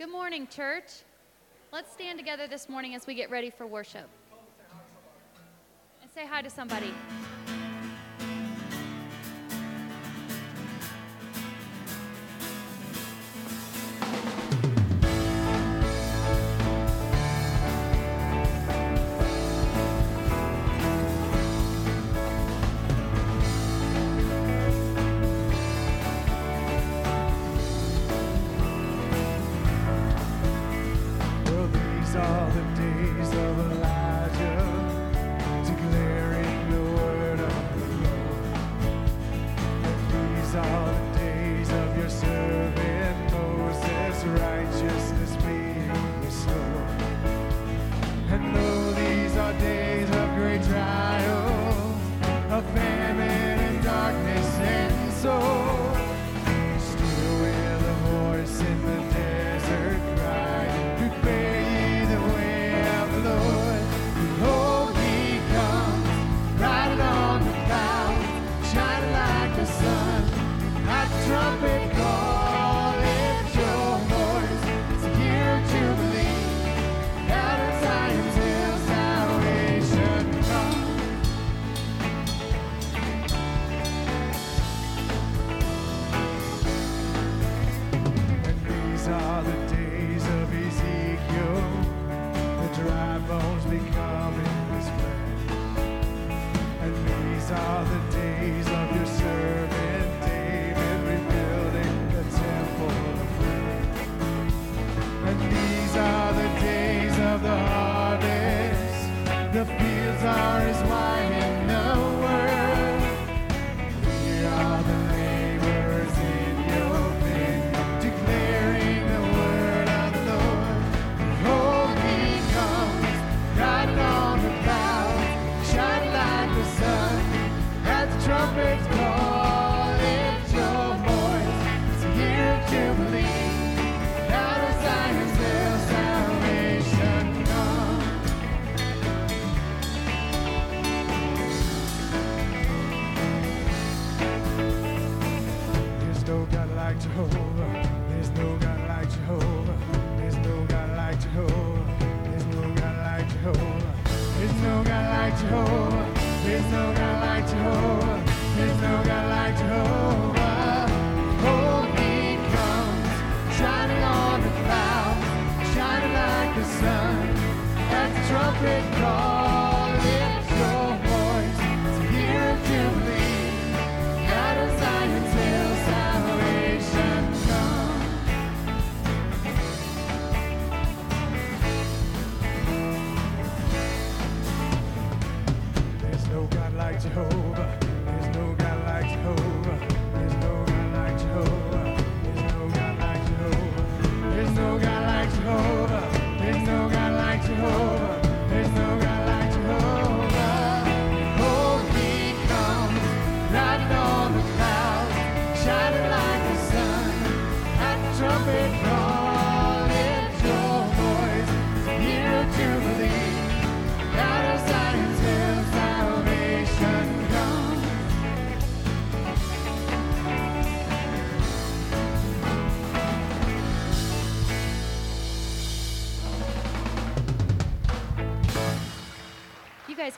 Good morning, church. Let's stand together this morning as we get ready for worship. And say hi to somebody.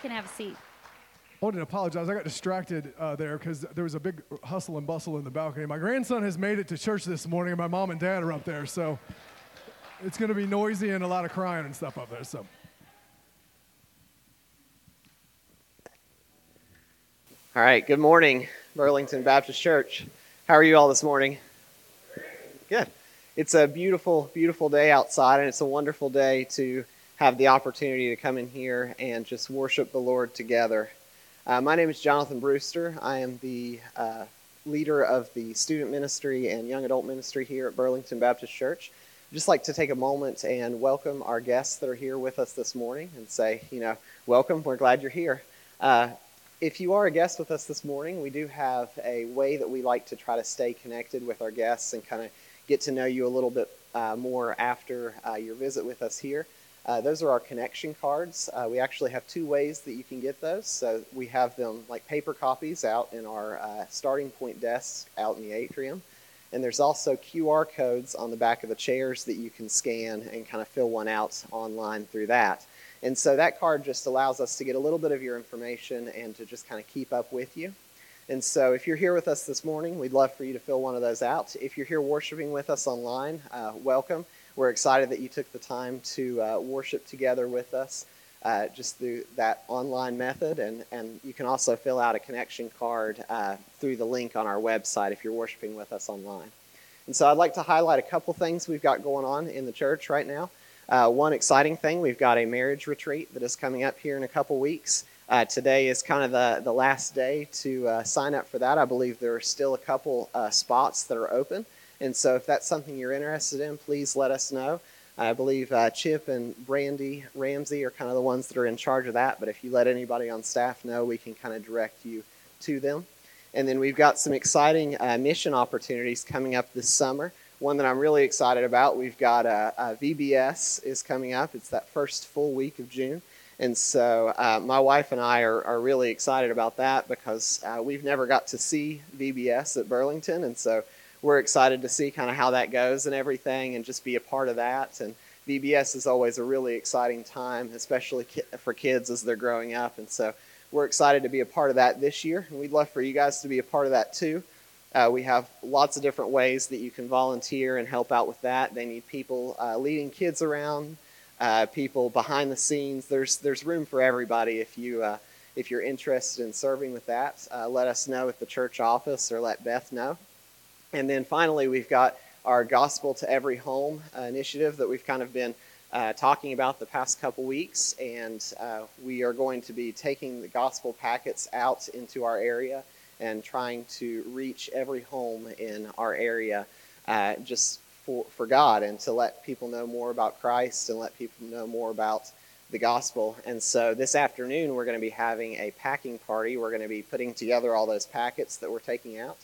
Can have a seat. I wanted to apologize. I got distracted there because there was a big hustle and bustle in the balcony. My grandson has made it to church this morning, and my mom and dad are up there, so it's going to be noisy and a lot of crying and stuff up there. So, all right. Good morning, Burlington Baptist Church. How are you all this morning? Good. It's a beautiful, beautiful day outside, and it's a wonderful day to have the opportunity to come in here and just worship the Lord together. My name is Jonathan Brewster. I am the leader of the student ministry and young adult ministry here at Burlington Baptist Church. I'd just like to take a moment and welcome our guests that are here with us this morning and say, welcome, we're glad you're here. If you are a guest with us this morning, we do have a way that we like to try to stay connected with our guests and kind of get to know you a little bit more after your visit with us here. Those are our connection cards. We actually have two ways that you can get those. So we have them like paper copies out in our starting point desk out in the atrium. And there's also QR codes on the back of the chairs that you can scan and kind of fill one out online through that. And so that card just allows us to get a little bit of your information and to just kind of keep up with you. And so if you're here with us this morning, we'd love for you to fill one of those out. If you're here worshiping with us online, welcome. We're excited that you took the time to worship together with us just through that online method. And you can also fill out a connection card through the link on our website if you're worshiping with us online. And so I'd like to highlight a couple things we've got going on in the church right now. One exciting thing, we've got a marriage retreat that is coming up here in a couple weeks. Today is kind of the last day to sign up for that. I believe there are still a couple spots that are open. And so if that's something you're interested in, please let us know. I believe Chip and Brandy Ramsey are kind of the ones that are in charge of that. But if you let anybody on staff know, we can kind of direct you to them. And then we've got some exciting mission opportunities coming up this summer. One that I'm really excited about, we've got VBS is coming up. It's that first full week of June. And so my wife and I are really excited about that because we've never got to see VBS at Burlington. And so we're excited to see kind of how that goes and everything and just be a part of that. And VBS is always a really exciting time, especially for kids as they're growing up. And so we're excited to be a part of that this year. And we'd love for you guys to be a part of that too. We have lots of different ways that you can volunteer and help out with that. They need people leading kids around, people behind the scenes. There's room for everybody. If you're interested in serving with that, let us know at the church office or let Beth know. And then finally, we've got our Gospel to Every Home initiative that we've kind of been talking about the past couple weeks. And we are going to be taking the gospel packets out into our area and trying to reach every home in our area just for God and to let people know more about Christ and let people know more about the gospel. And so this afternoon, we're going to be having a packing party. We're going to be putting together all those packets that we're taking out.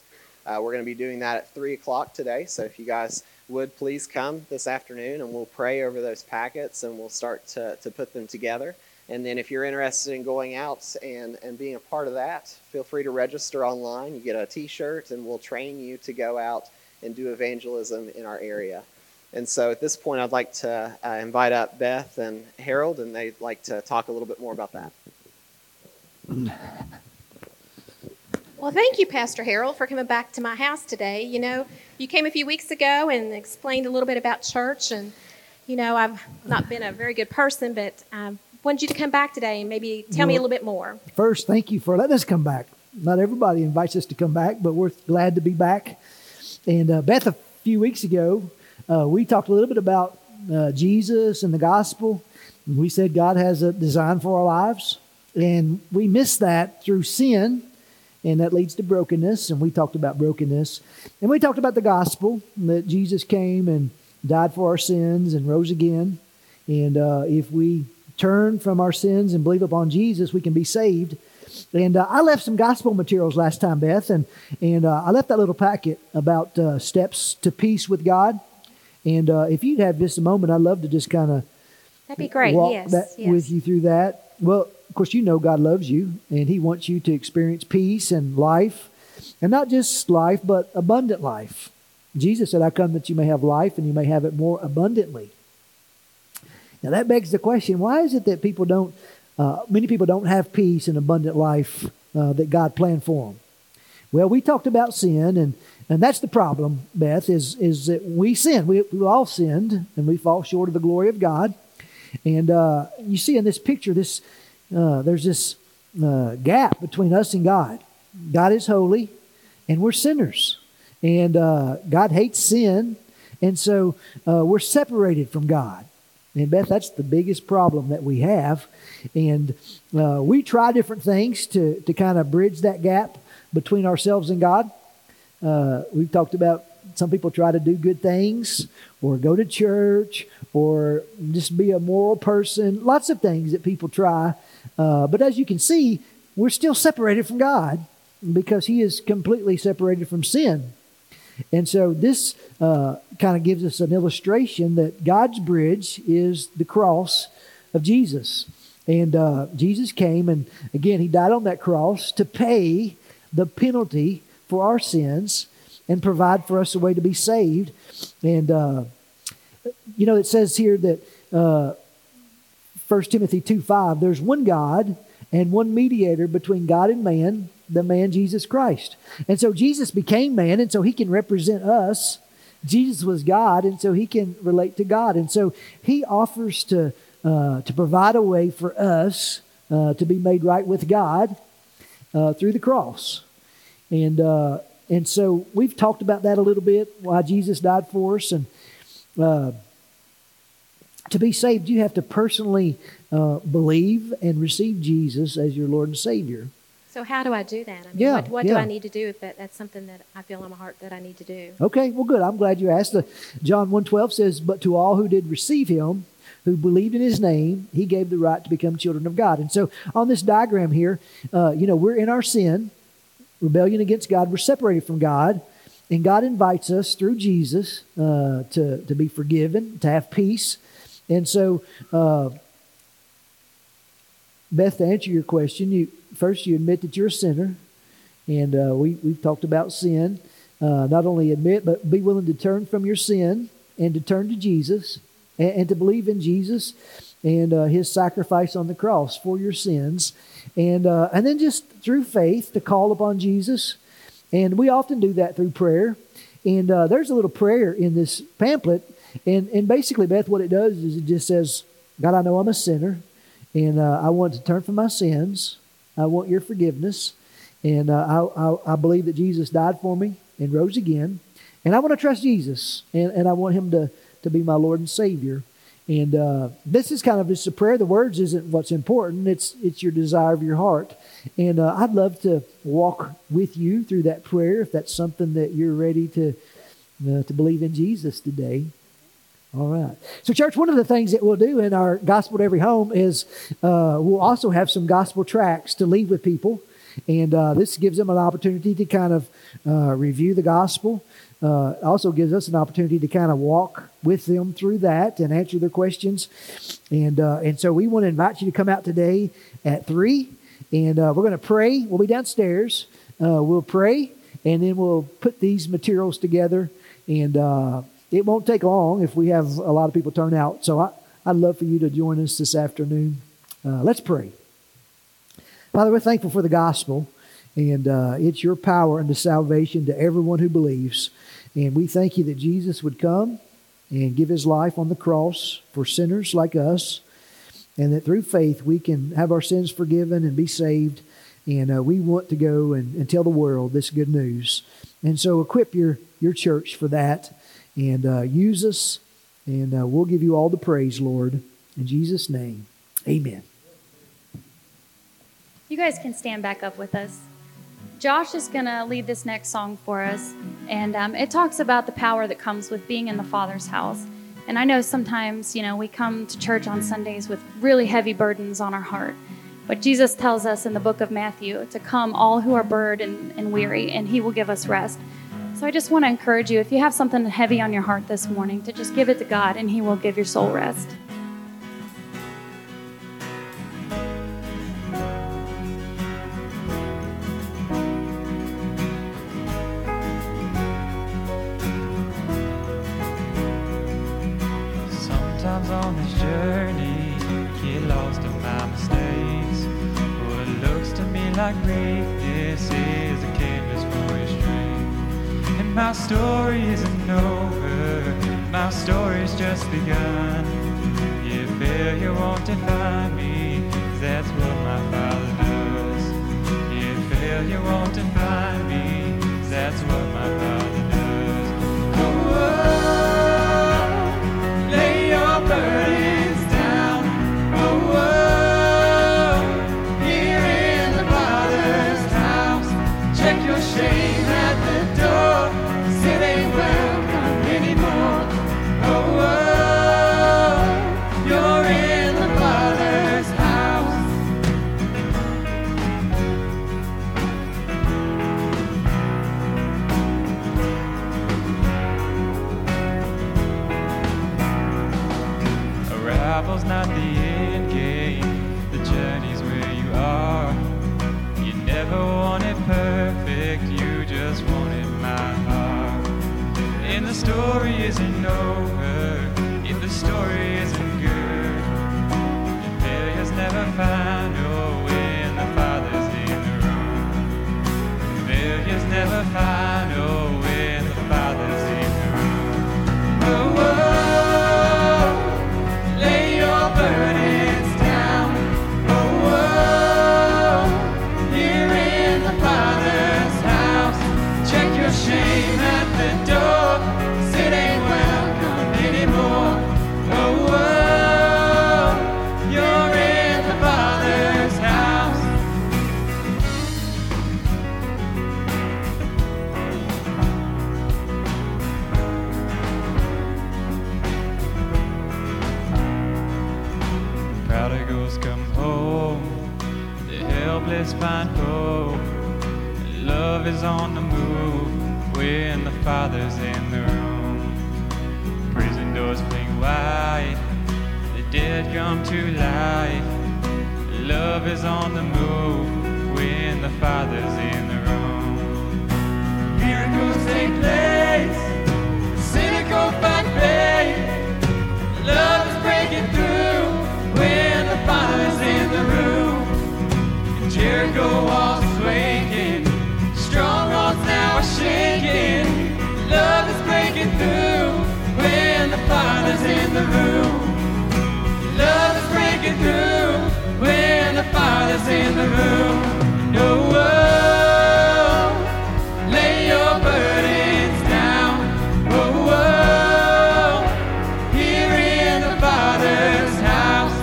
We're going to be doing that at 3 o'clock today. So if you guys would, please come this afternoon and we'll pray over those packets and we'll start to put them together. And then if you're interested in going out and being a part of that, feel free to register online. You get a T-shirt and we'll train you to go out and do evangelism in our area. And so at this point, I'd like to invite up Beth and Harold, and they'd like to talk a little bit more about that. Well, thank you, Pastor Harold, for coming back to my house today. You know, you came a few weeks ago and explained a little bit about church. And, you know, I've not been a very good person, but wanted you to come back today and maybe tell me a little bit more. First, thank you for letting us come back. Not everybody invites us to come back, but we're glad to be back. And Beth, a few weeks ago, we talked a little bit about Jesus and the gospel. We said God has a design for our lives, and we missed that through sin, and that leads to brokenness, and we talked about brokenness. And we talked about the gospel, that Jesus came and died for our sins and rose again. And if we turn from our sins and believe upon Jesus, we can be saved. And I left some gospel materials last time, Beth, and I left that little packet about steps to peace with God. And if you'd have just a moment, I'd love to just kind of walk with you through that. Well, of course, you know God loves you, and He wants you to experience peace and life, and not just life, but abundant life. Jesus said, I come that you may have life, and you may have it more abundantly. Now that begs the question, why is it that people don't, many people don't have peace and abundant life that God planned for them? Well, we talked about sin, and that's the problem, Beth, is that we sin. We all sinned, and we fall short of the glory of God. And you see in this picture, there's this gap between us and God. God is holy, and we're sinners. And God hates sin, and so we're separated from God. And Beth, that's the biggest problem that we have. And we try different things to kind of bridge that gap between ourselves and God. We've talked about some people try to do good things or go to church or just be a moral person. Lots of things that people try. But as you can see, we're still separated from God because He is completely separated from sin. And so this kind of gives us an illustration that God's bridge is the cross of Jesus. And Jesus came, and again, He died on that cross to pay the penalty for our sins. and provide for us a way to be saved. And, you know, it says here that 1 Timothy 2:5, there's one God and one mediator between God and man, the man Jesus Christ. And so Jesus became man, and so he can represent us. Jesus was God, and so he can relate to God. And so he offers to provide a way for us to be made right with God through the cross. And so we've talked about that a little bit, why Jesus died for us. And to be saved, you have to personally believe and receive Jesus as your Lord and Savior. So how do I do that? I mean, yeah, what do I need to do if that's something that I feel in my heart that I need to do? Okay, well, good. I'm glad you asked. John 1:12 says, but to all who did receive him, who believed in his name, he gave the right to become children of God. And so on this diagram here, you know, we're in our sin, rebellion against God. We're separated from God. And God invites us through Jesus to be forgiven, to have peace. And so, Beth, to answer your question, you admit that you're a sinner, and we've talked about sin. Not only admit, but be willing to turn from your sin and to turn to Jesus and to believe in Jesus and his sacrifice on the cross for your sins. And then just through faith to call upon Jesus. And we often do that through prayer. And there's a little prayer in this pamphlet. And basically, Beth, what it does is it just says, God, I know I'm a sinner, and I want to turn from my sins. I want your forgiveness, and I believe that Jesus died for me and rose again, and I want to trust Jesus, and I want him to be my Lord and Savior. And this is kind of just a prayer. The words isn't what's important. It's your desire of your heart. And I'd love to walk with you through that prayer if that's something that you're ready to believe in Jesus today. All right. So, church, one of the things that we'll do in our Gospel to Every Home is we'll also have some gospel tracts to leave with people. And this gives them an opportunity to kind of review the gospel. Also gives us an opportunity to kind of walk with them through that and answer their questions. And so we want to invite you to come out today at 3. And we're going to pray. We'll be downstairs. We'll pray. And then we'll put these materials together. And it won't take long if we have a lot of people turn out. So I'd love for you to join us this afternoon. Let's pray. Father, we're thankful for the gospel, and it's your power unto salvation to everyone who believes. And we thank you that Jesus would come and give his life on the cross for sinners like us, and that through faith we can have our sins forgiven and be saved. And we want to go and tell the world this good news. And so equip your church for that. And use us, and we'll give you all the praise, Lord. In Jesus' name, amen. You guys can stand back up with us. Josh is going to lead this next song for us, and it talks about the power that comes with being in the Father's house. And I know sometimes, you know, we come to church on Sundays with really heavy burdens on our heart. But Jesus tells us in the book of Matthew to come all who are burdened and weary, and he will give us rest. So I just want to encourage you, if you have something heavy on your heart this morning, to just give it to God, and he will give your soul rest. Sometimes on this journey, get lost in my mistakes. What looks to me like greatness is a canvas for a string. My story isn't over, my story's just begun. If failure won't define me, that's what my Father does. If failure won't define me, that's what my Father does. Oh, oh, lay your burdens down. Oh, oh. isn't over, if the story isn't good, failures never find a way and the Father's in the room. Failures never find a way and the Father's in the room. Oh, oh, lay your burdens down. Oh, oh, here in the Father's house, check your shame at the door. Find hope. Love is on the move when the Father's in the room. Prison doors fling wide, the dead come to life. Love is on the move when the Father's in the room. Miracles take place, the cynical find faith. Love is breaking through when the Father's in the room. Jericho walls quaking, strong arms now are shaking. Love is breaking through when the Father's in the room. Love is breaking through when the Father's in the room. No, oh, lay your burdens down. Oh, oh, here in the Father's house,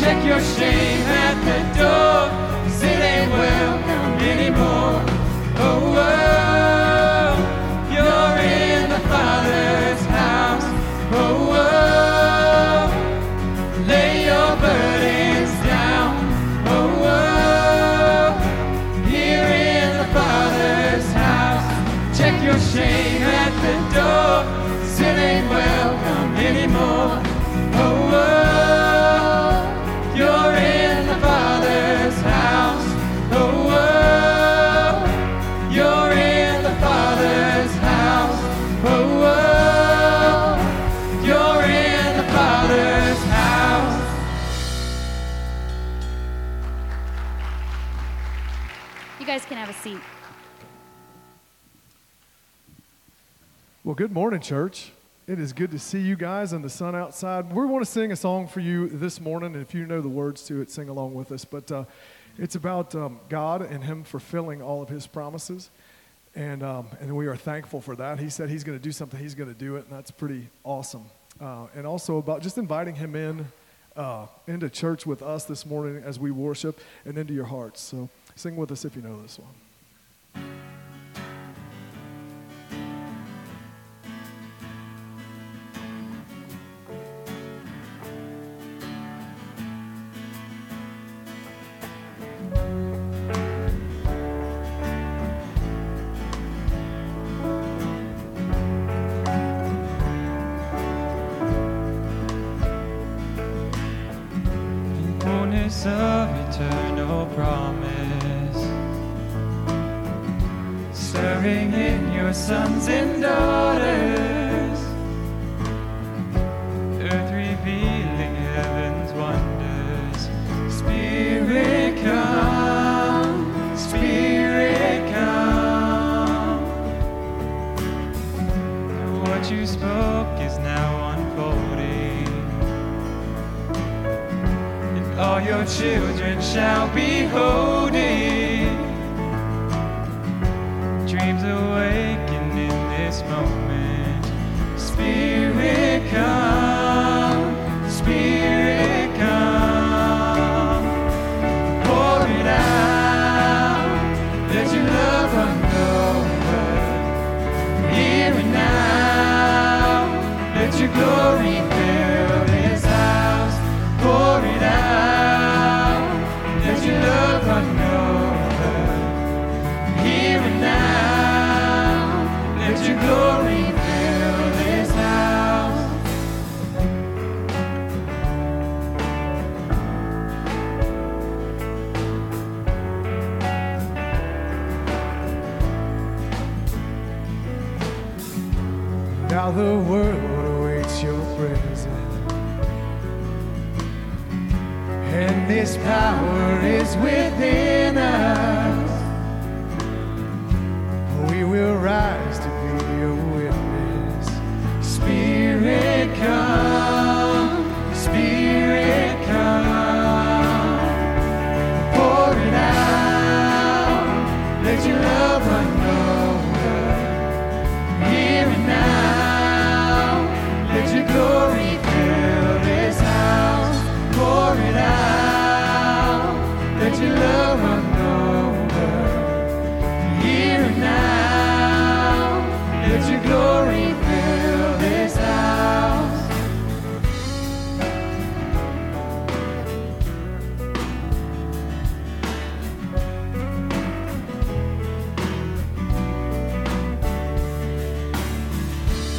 check your shame at the door. Shame at the door, sin ain't welcome anymore. Oh, oh, you're in the Father's house. Oh, oh, you're in the Father's house. Oh, oh, you're in the Father's house. You guys can have a seat. Well, good morning, church. It is good to see you guys in the sun outside. We want to sing a song for you this morning, and if you know the words to it, sing along with us. But it's about God and Him fulfilling all of His promises, and we are thankful for that. He said He's going to do something, He's going to do it, and that's pretty awesome. And also about just inviting Him into church with us this morning as we worship and into your hearts. So sing with us if you know this one. Let your glory fill this house. how the world awaits your presence. And this power is within us. We will rise to be your witness. Spirit, come. Spirit, come. Pour it out. Let your love run over. Here and now. Let your glory fill this house. Pour it out. Let your love run over. Here and now. Let your glory fill this house.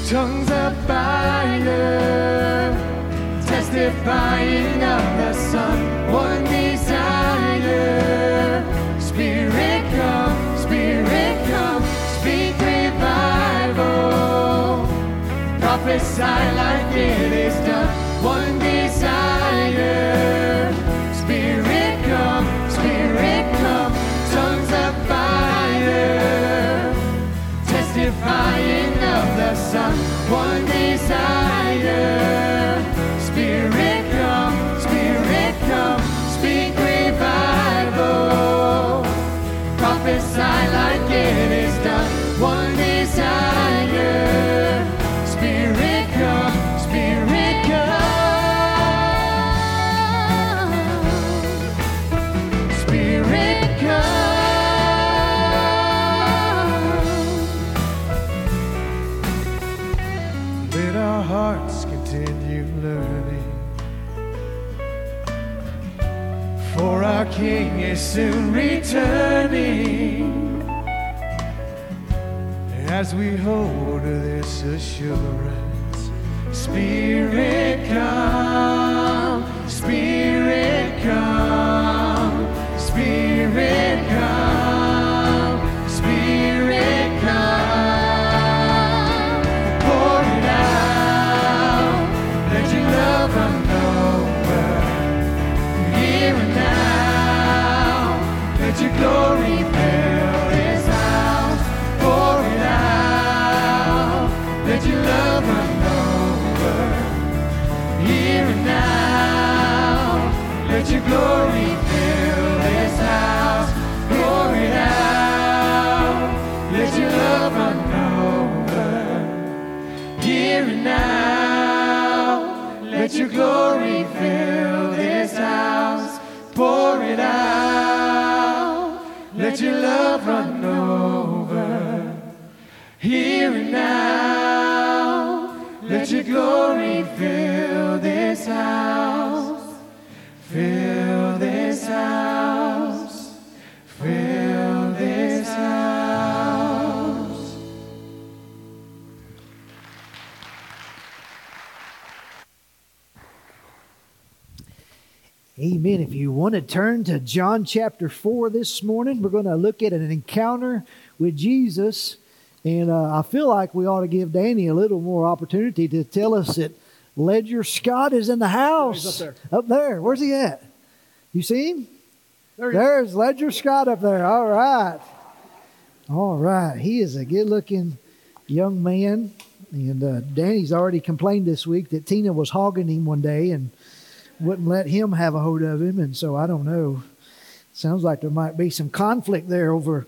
Tongues of fire, testifying of the Son, one desire. Spirit come, Spirit come, speak revival. Prophesy like it is done, one desire. Spirit come, Spirit come, tongues of fire. Testifying of the Son, one desire. Spirit come, Spirit come, speak revival. Prophesy like it is done, one desire. Spirit come, Spirit come. Spirit come. Let our hearts continue learning, for our King is soon returning. As we hold to this assurance, Spirit come, Spirit come, Spirit come, Spirit come. Pour it out, let your love run over. Here and now, let your glory fill this house. Pour it out, let your love run over. Here and now, let your glory fill this house. Pour it out, let your love run over. Here and now, let your glory fill this house. Pour it out, let your love run over. Here and now, let your glory fill this house. Fill this house. Fill this house. Amen. If you want to turn to John chapter 4 this morning, we're going to look at an encounter with Jesus. And I feel like we ought to give Danny a little more opportunity to tell us that Ledger Scott is in the house. He's up there. Up there. Where's he at? You see him? There's Ledger Scott up there. All right. All right. He is a good-looking young man. And Danny's already complained this week that Tina was hogging him one day and wouldn't let him have a hold of him, and so I don't know. Sounds like there might be some conflict there over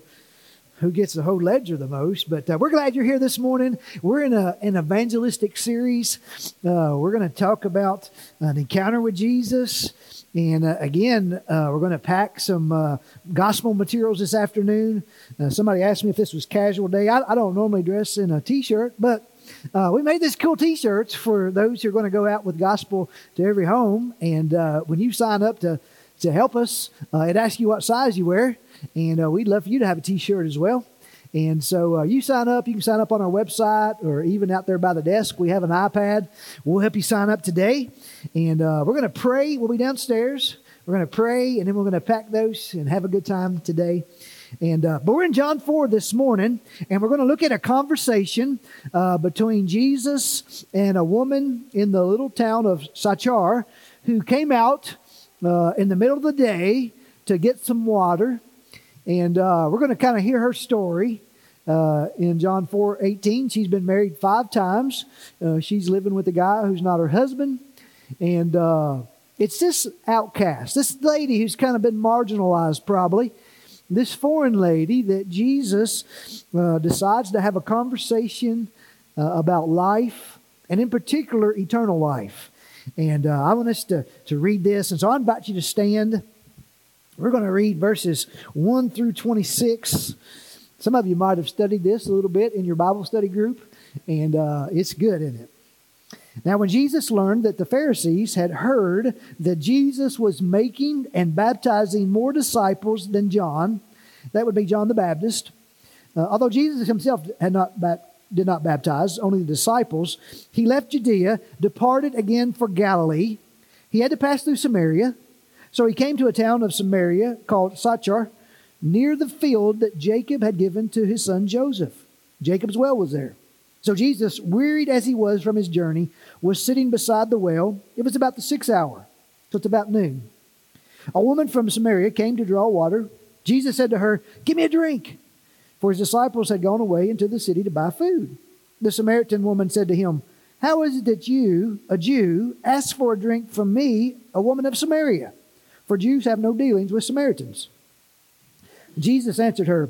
who gets the whole Ledger the most, but we're glad you're here this morning. We're in an evangelistic series. We're going to talk about an encounter with Jesus, and again, we're going to pack some gospel materials this afternoon. Somebody asked me if this was casual day. I don't normally dress in a T-shirt, but we made this cool T-shirts for those who are going to go out with Gospel to Every Home. And when you sign up to help us, it asks you what size you wear. And we'd love for you to have a T-shirt as well. And so you sign up. You can sign up on our website or even out there by the desk. We have an iPad. We'll help you sign up today. And we're going to pray. We'll be downstairs. We're going to pray, and then we're going to pack those and have a good time today. And but we're in John 4 this morning, and we're going to look at a conversation between Jesus and a woman in the little town of Sychar, who came out in the middle of the day to get some water. And we're going to kind of hear her story. In John 4:18, she's been married 5 times. She's living with a guy who's not her husband. And it's this outcast, this lady who's kind of been marginalized probably, this foreign lady that Jesus decides to have a conversation about life, and in particular, eternal life. And I want us to read this. And so I invite you to stand. We're going to read verses 1 through 26. Some of you might have studied this a little bit in your Bible study group, and it's good, isn't it? Now, when Jesus learned that the Pharisees had heard that Jesus was making and baptizing more disciples than John, that would be John the Baptist, although Jesus himself did not baptize, only the disciples, he left Judea, departed again for Galilee. He had to pass through Samaria, so he came to a town of Samaria called Sychar, near the field that Jacob had given to his son Joseph. Jacob's well was there. So Jesus, wearied as he was from his journey, was sitting beside the well. It was about the 6th hour, so it's about noon. A woman from Samaria came to draw water. Jesus said to her, "Give me a drink," for his disciples had gone away into the city to buy food. The Samaritan woman said to him, "How is it that you, a Jew, ask for a drink from me, a woman of Samaria? For Jews have no dealings with Samaritans." Jesus answered her,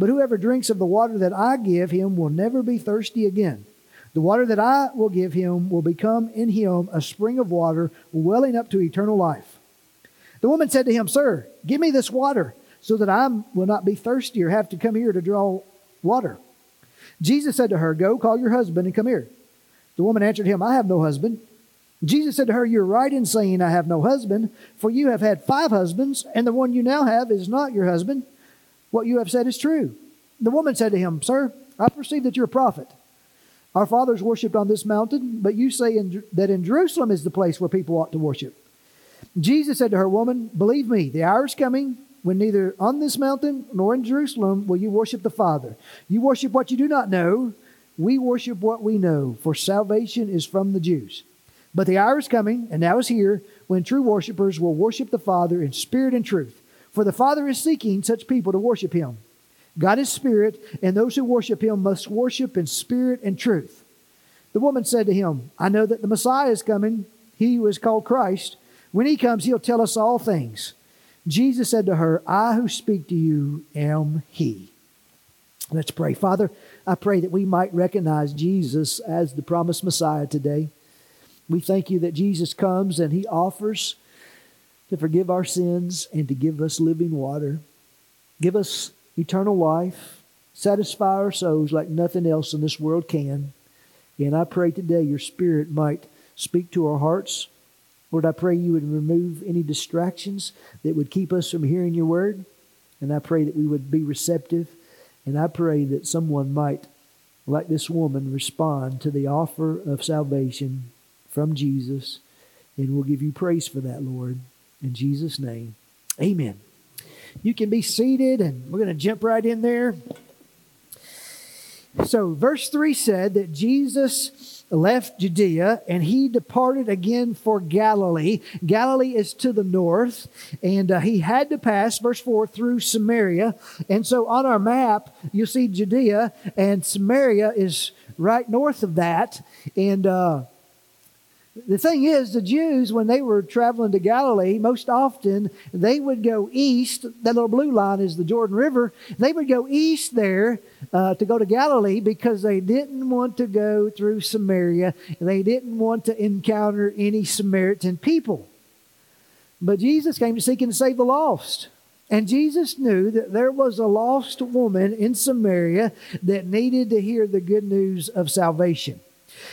But whoever drinks of the water that I give him will never be thirsty again. The water that I will give him will become in him a spring of water welling up to eternal life." The woman said to him, "Sir, give me this water so that I will not be thirsty or have to come here to draw water." Jesus said to her, "Go call your husband and come here." The woman answered him, "I have no husband." Jesus said to her, "You're right in saying I have no husband, for you have had 5 husbands, and the one you now have is not your husband. What you have said is true." The woman said to him, "Sir, I perceive that you're a prophet. Our fathers worshipped on this mountain, but you say that in Jerusalem is the place where people ought to worship." Jesus said to her, "Woman, believe me, the hour is coming when neither on this mountain nor in Jerusalem will you worship the Father. You worship what you do not know. We worship what we know, for salvation is from the Jews. But the hour is coming, and now is here, when true worshipers will worship the Father in spirit and truth. For the Father is seeking such people to worship Him. God is spirit, and those who worship Him must worship in spirit and truth." The woman said to him, "I know that the Messiah is coming, He who is called Christ. When He comes, He'll tell us all things." Jesus said to her, "I who speak to you am He." Let's pray. Father, I pray that we might recognize Jesus as the promised Messiah today. We thank you that Jesus comes and He offers to forgive our sins and to give us living water. Give us eternal life. Satisfy our souls like nothing else in this world can. And I pray today your Spirit might speak to our hearts. Lord, I pray you would remove any distractions that would keep us from hearing your word. And I pray that we would be receptive. And I pray that someone might, like this woman, respond to the offer of salvation from Jesus. And we'll give you praise for that, Lord. In Jesus' name, amen. You can be seated, and we're going to jump right in there. So verse 3 said that Jesus left Judea, and he departed again for Galilee. Galilee is to the north, and he had to pass, verse 4, through Samaria. And so on our map, you'll see Judea, and Samaria is right north of that, and the thing is, the Jews, when they were traveling to Galilee, most often they would go east. That little blue line is the Jordan River. They would go east there to go to Galilee because they didn't want to go through Samaria. They didn't want to encounter any Samaritan people. But Jesus came to seek and save the lost. And Jesus knew that there was a lost woman in Samaria that needed to hear the good news of salvation.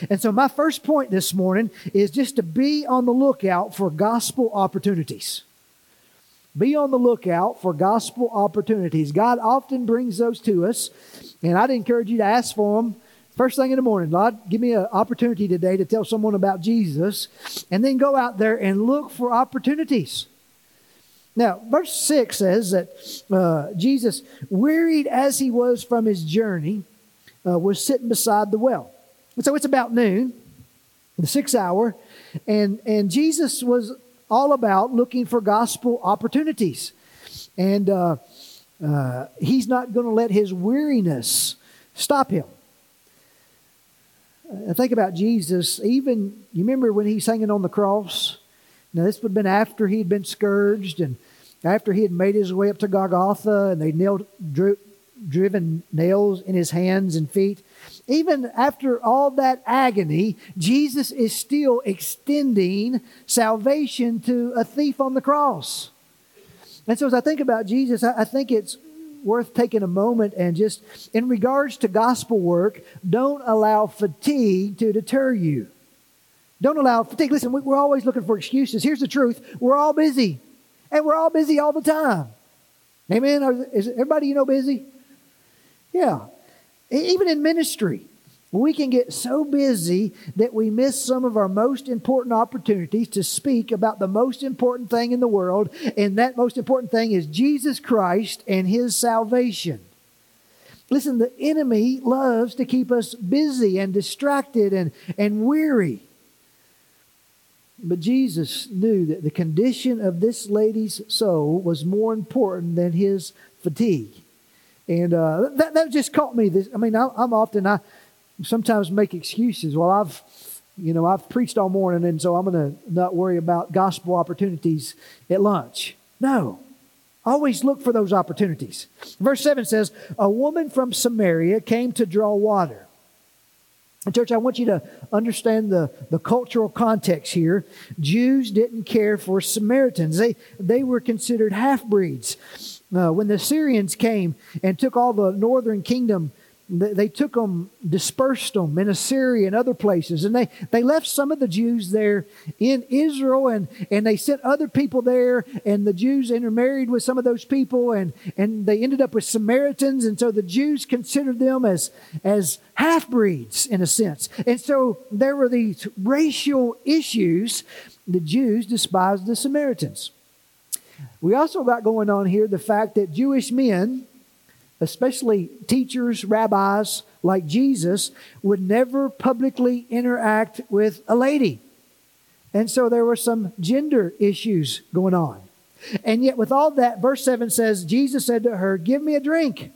And so my first point this morning is just to be on the lookout for gospel opportunities. Be on the lookout for gospel opportunities. God often brings those to us, and I'd encourage you to ask for them first thing in the morning. Lord, give me an opportunity today to tell someone about Jesus, and then go out there and look for opportunities. Now, verse 6 says that Jesus, wearied as he was from his journey, was sitting beside the well. And so it's about noon, the 6th hour, and Jesus was all about looking for gospel opportunities. And he's not going to let his weariness stop him. I think about Jesus, even, you remember when he's hanging on the cross? Now, this would have been after he'd been scourged and after he had made his way up to Golgotha and they driven nails in his hands and feet. Even after all that agony, Jesus is still extending salvation to a thief on the cross. And so as I think about Jesus, I think it's worth taking a moment and just, in regards to gospel work, don't allow fatigue to deter you. Don't allow fatigue. Listen, we're always looking for excuses. Here's the truth. We're all busy, and we're all busy all the time. Amen? Is everybody you know busy? Yeah. Even in ministry, we can get so busy that we miss some of our most important opportunities to speak about the most important thing in the world, and that most important thing is Jesus Christ and His salvation. Listen, the enemy loves to keep us busy and distracted and weary. But Jesus knew that the condition of this lady's soul was more important than his fatigue. And that just caught me. I sometimes make excuses. Well, I've preached all morning, and so I'm going to not worry about gospel opportunities at lunch. No. Always look for those opportunities. Verse 7 says, a woman from Samaria came to draw water. And church, I want you to understand the cultural context here. Jews didn't care for Samaritans. They were considered half-breeds. When the Syrians came and took all the northern kingdom, they took them, dispersed them in Assyria and other places. And they left some of the Jews there in Israel, and they sent other people there, and the Jews intermarried with some of those people, and they ended up with Samaritans. And so the Jews considered them as half-breeds in a sense. And so there were these racial issues. The Jews despised the Samaritans. We also got going on here the fact that Jewish men, especially teachers, rabbis like Jesus, would never publicly interact with a lady. And so there were some gender issues going on. And yet with all that, verse 7 says, Jesus said to her, give me a drink.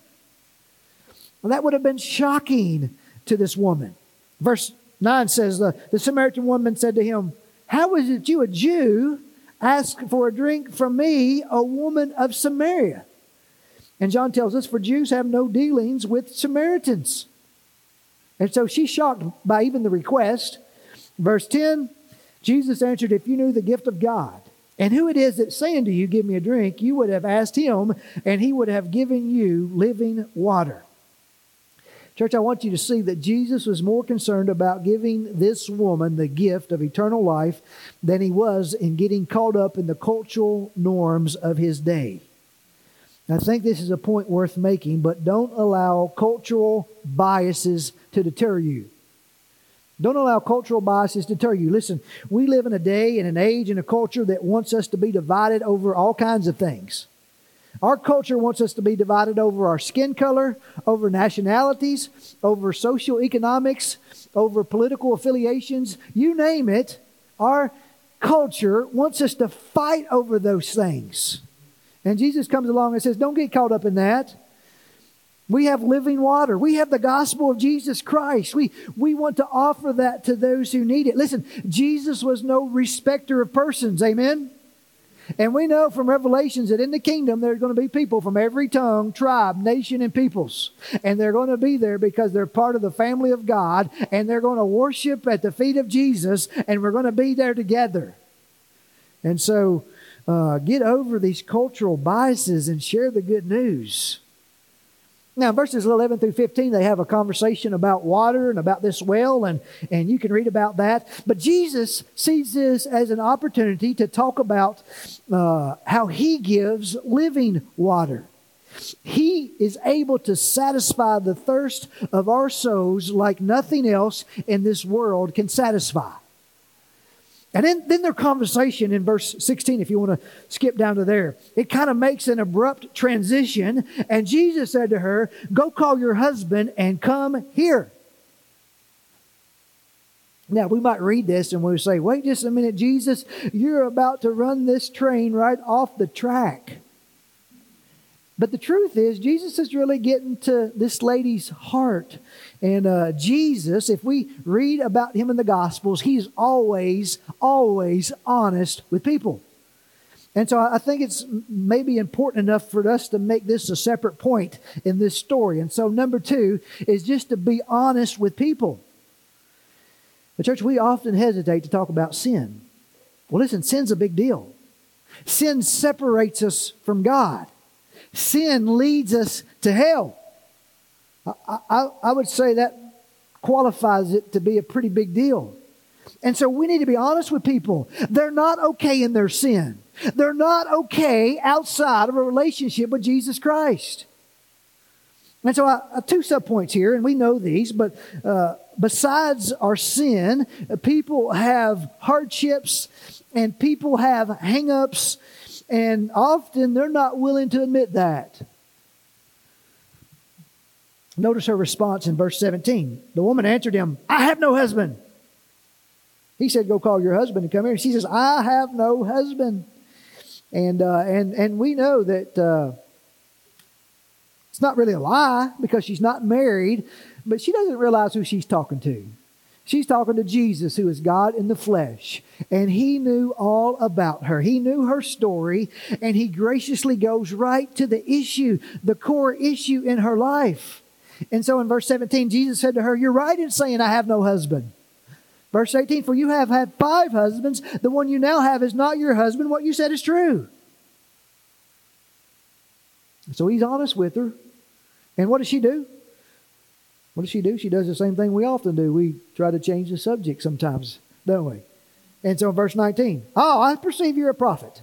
Well, that would have been shocking to this woman. Verse 9 says, the Samaritan woman said to him, how is it you, a Jew, ask for a drink from me, a woman of Samaria? And John tells us, for Jews have no dealings with Samaritans. And so she's shocked by even the request. Verse 10, Jesus answered, if you knew the gift of God and who it is that's saying to you, give me a drink, you would have asked him and he would have given you living water. Church, I want you to see that Jesus was more concerned about giving this woman the gift of eternal life than he was in getting caught up in the cultural norms of his day. I think this is a point worth making, but don't allow cultural biases to deter you. Don't allow cultural biases to deter you. Listen, we live in a day and an age and a culture that wants us to be divided over all kinds of things. Our culture wants us to be divided over our skin color, over nationalities, over socioeconomics, over political affiliations. You name it. Our culture wants us to fight over those things. And Jesus comes along and says, don't get caught up in that. We have living water. We have the gospel of Jesus Christ. We want to offer that to those who need it. Listen, Jesus was no respecter of persons. Amen? And we know from Revelations that in the kingdom there's going to be people from every tongue, tribe, nation, and peoples. And they're going to be there because they're part of the family of God. And they're going to worship at the feet of Jesus. And we're going to be there together. And so Get over these cultural biases and share the good news. Now, verses 11 through 15, they have a conversation about water and about this well, and you can read about that. But Jesus sees this as an opportunity to talk about how He gives living water. He is able to satisfy the thirst of our souls like nothing else in this world can satisfy. And then their conversation in verse 16, if you want to skip down to there, it kind of makes an abrupt transition. And Jesus said to her, "Go call your husband and come here." Now, we might read this and we'll say, "Wait just a minute, Jesus, you're about to run this train right off the track." But the truth is, Jesus is really getting to this lady's heart. And Jesus, if we read about Him in the Gospels, He's always, always honest with people. And so I think it's maybe important enough for us to make this a separate point in this story. And so number two is just to be honest with people. But church, we often hesitate to talk about sin. Well, listen, sin's a big deal. Sin separates us from God. Sin leads us to hell. I would say that qualifies it to be a pretty big deal. And so we need to be honest with people. They're not okay in their sin. They're not okay outside of a relationship with Jesus Christ. And so two subpoints here, and we know these, but besides our sin, people have hardships and people have hangups. And often they're not willing to admit that. Notice her response in verse 17. The woman answered him, "I have no husband." He said, "Go call your husband and come here." She says, "I have no husband." And we know that it's not really a lie because she's not married, but she doesn't realize who she's talking to. She's talking to Jesus, who is God in the flesh. And He knew all about her. He knew her story. And He graciously goes right to the issue, the core issue in her life. And so in verse 17, Jesus said to her, "You're right in saying, 'I have no husband.'" Verse 18, "For you have had 5 husbands. The one you now have is not your husband. What you said is true." So He's honest with her. And what does she do? What does she do? She does the same thing we often do. We try to change the subject sometimes, don't we? And so in verse 19, "Oh, I perceive you're a prophet.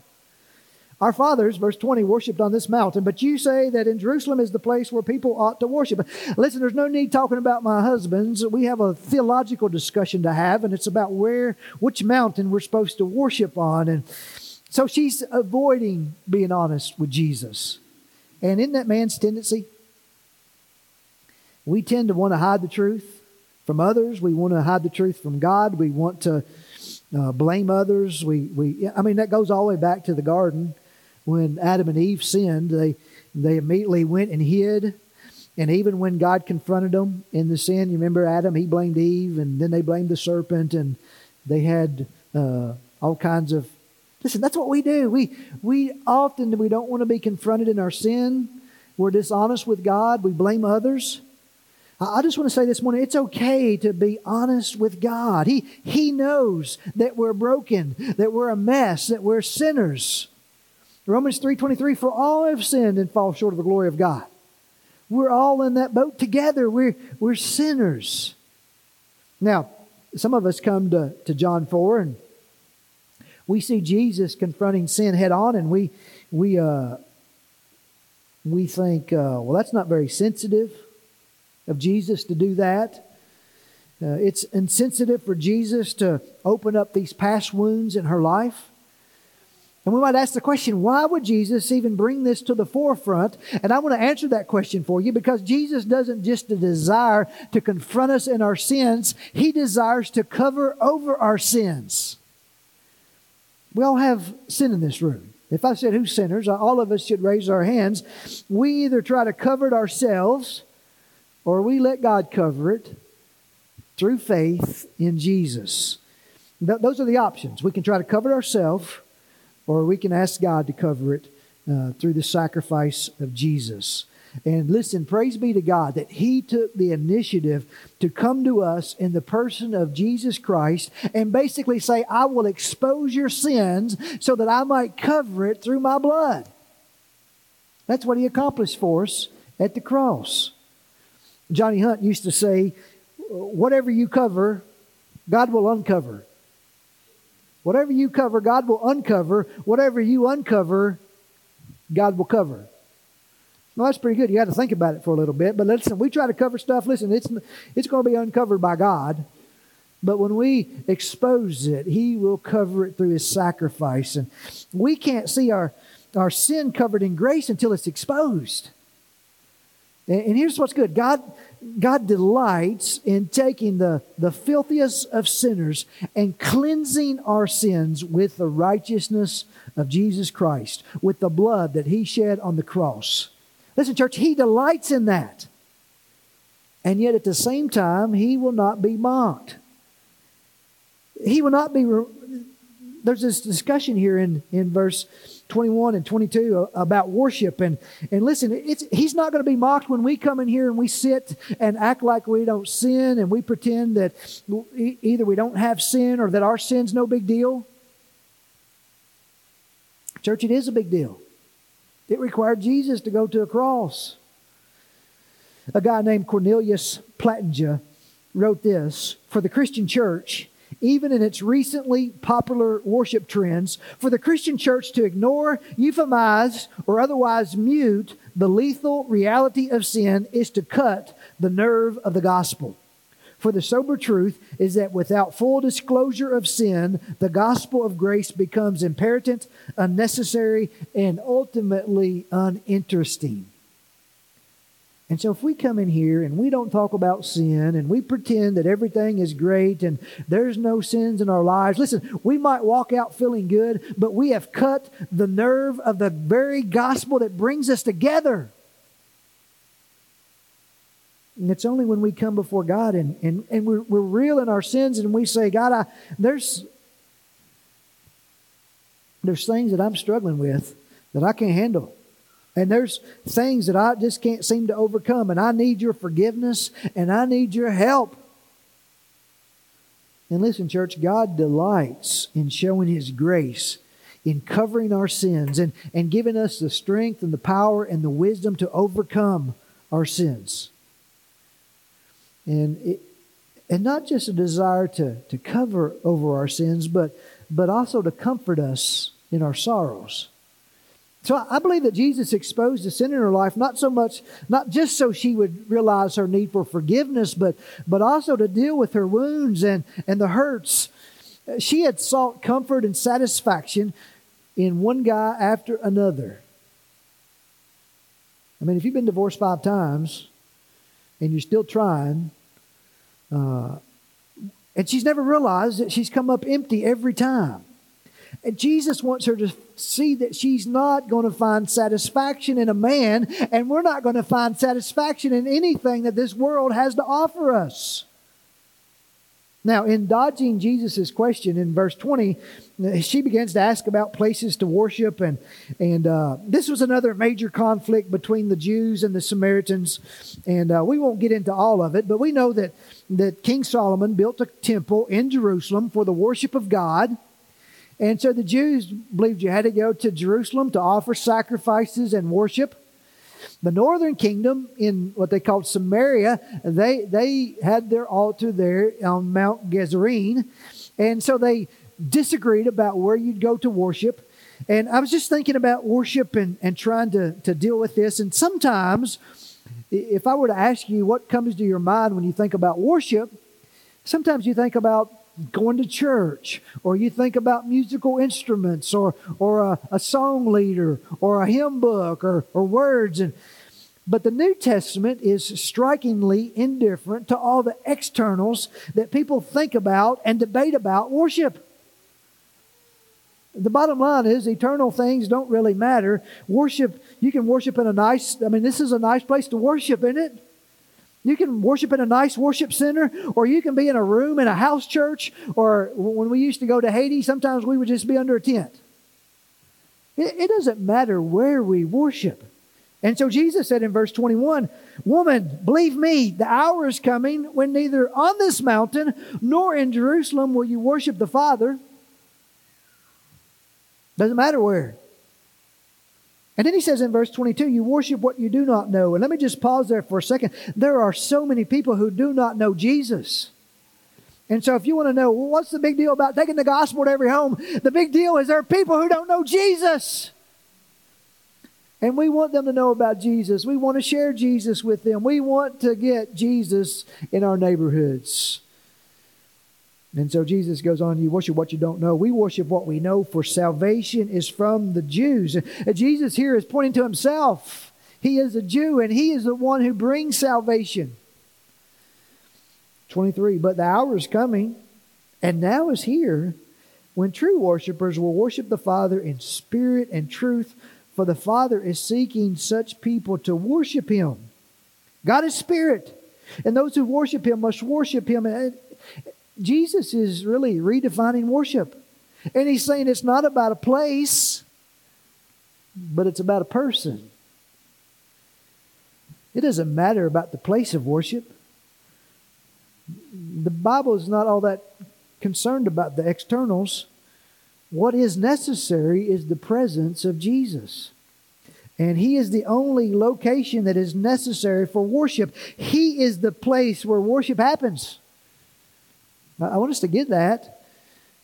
Our fathers," verse 20, "worshipped on this mountain, but you say that in Jerusalem is the place where people ought to worship." Listen, there's no need talking about my husbands. We have a theological discussion to have, and it's about which mountain we're supposed to worship on. And so she's avoiding being honest with Jesus. And isn't that man's tendency? We tend to want to hide the truth from others. We want to hide the truth from God. We want to blame others. I mean, that goes all the way back to the garden when Adam and Eve sinned. They immediately went and hid. And even when God confronted them in the sin, you remember Adam, he blamed Eve, and then they blamed the serpent, and they had all kinds of... Listen, that's what we do. We often don't want to be confronted in our sin. We're dishonest with God. We blame others. I just want to say this morning, it's okay to be honest with God. He knows that we're broken, that we're a mess, that we're sinners. Romans 3:23, "For all have sinned and fall short of the glory of God." We're all in that boat together. We're sinners. Now, some of us come to John 4 and we see Jesus confronting sin head on, and we think, well, that's not very sensitive of Jesus to do that. It's insensitive for Jesus to open up these past wounds in her life. And we might ask the question, why would Jesus even bring this to the forefront? And I want to answer that question for you, because Jesus doesn't just desire to confront us in our sins. He desires to cover over our sins. We all have sin in this room. If I said who's sinners, all of us should raise our hands. We either try to cover it ourselves, or we let God cover it through faith in Jesus. Those are the options. We can try to cover it ourselves, or we can ask God to cover it through the sacrifice of Jesus. And listen, praise be to God that He took the initiative to come to us in the person of Jesus Christ and basically say, I will expose your sins so that I might cover it through my blood. That's what He accomplished for us at the cross. Johnny Hunt used to say, whatever you cover, God will uncover. Whatever you cover, God will uncover. Whatever you uncover, God will cover. Well, that's pretty good. You got to think about it for a little bit. But listen, we try to cover stuff. Listen, it's going to be uncovered by God. But when we expose it, He will cover it through His sacrifice. And we can't see our sin covered in grace until it's exposed. And here's what's good. God delights in taking the filthiest of sinners and cleansing our sins with the righteousness of Jesus Christ, with the blood that He shed on the cross. Listen, church, He delights in that. And yet at the same time, He will not be mocked. He will not be... There's this discussion here in verse 21 and 22 about worship. And listen, He's not going to be mocked when we come in here and we sit and act like we don't sin and we pretend that either we don't have sin or that our sin's no big deal. Church, it is a big deal. It required Jesus to go to a cross. A guy named Cornelius Plantinga wrote this: for the Christian church, even in its recently popular worship trends, for the Christian church to ignore, euphemize, or otherwise mute the lethal reality of sin is to cut the nerve of the gospel. For the sober truth is that without full disclosure of sin, the gospel of grace becomes imperative, unnecessary, and ultimately uninteresting. And so if we come in here and we don't talk about sin and we pretend that everything is great and there's no sins in our lives, listen, we might walk out feeling good, but we have cut the nerve of the very gospel that brings us together. And it's only when we come before God and we're real in our sins and we say, God, there's things that I'm struggling with that I can't handle. And there's things that I just can't seem to overcome. And I need your forgiveness and I need your help. And listen, church, God delights in showing His grace, in covering our sins and giving us the strength and the power and the wisdom to overcome our sins. And not just a desire to cover over our sins, but also to comfort us in our sorrows. So I believe that Jesus exposed the sin in her life, not just so she would realize her need for forgiveness, but also to deal with her wounds and the hurts. She had sought comfort and satisfaction in one guy after another. I mean, if you've been divorced 5 times and you're still trying, and she's never realized that she's come up empty every time. And Jesus wants her to see that she's not going to find satisfaction in a man, and we're not going to find satisfaction in anything that this world has to offer us. Now, in dodging Jesus' question in verse 20, she begins to ask about places to worship, and this was another major conflict between the Jews and the Samaritans, and we won't get into all of it, but we know that King Solomon built a temple in Jerusalem for the worship of God, and so the Jews believed you had to go to Jerusalem to offer sacrifices and worship. The northern kingdom, in what they called Samaria, they had their altar there on Mount Gerizim. And so they disagreed about where you'd go to worship. And I was just thinking about worship and trying to deal with this. And sometimes, if I were to ask you what comes to your mind when you think about worship, sometimes you think about going to church, or you think about musical instruments, or a song leader, or a hymn book, or words. But the New Testament is strikingly indifferent to all the externals that people think about and debate about worship. The bottom line is eternal things don't really matter. Worship, you can worship in this is a nice place to worship, isn't it? You can worship in a nice worship center, or you can be in a room in a house church, or when we used to go to Haiti, sometimes we would just be under a tent. It doesn't matter where we worship. And so Jesus said in verse 21, "Woman, believe me, the hour is coming when neither on this mountain nor in Jerusalem will you worship the Father." Doesn't matter where. And then he says in verse 22, "You worship what you do not know." And let me just pause there for a second. There are so many people who do not know Jesus. And so if you want to know, well, what's the big deal about taking the gospel to every home? The big deal is there are people who don't know Jesus. And we want them to know about Jesus. We want to share Jesus with them. We want to get Jesus in our neighborhoods. And so Jesus goes on, "You worship what you don't know." We worship what we know, for salvation is from the Jews. Jesus here is pointing to himself. He is a Jew, and he is the one who brings salvation. 23, "But the hour is coming, and now is here, when true worshipers will worship the Father in spirit and truth, for the Father is seeking such people to worship Him." God is spirit, and those who worship Him must worship Him. And Jesus is really redefining worship. And He's saying it's not about a place, but it's about a person. It doesn't matter about the place of worship. The Bible is not all that concerned about the externals. What is necessary is the presence of Jesus. And He is the only location that is necessary for worship. He is the place where worship happens. I want us to get that.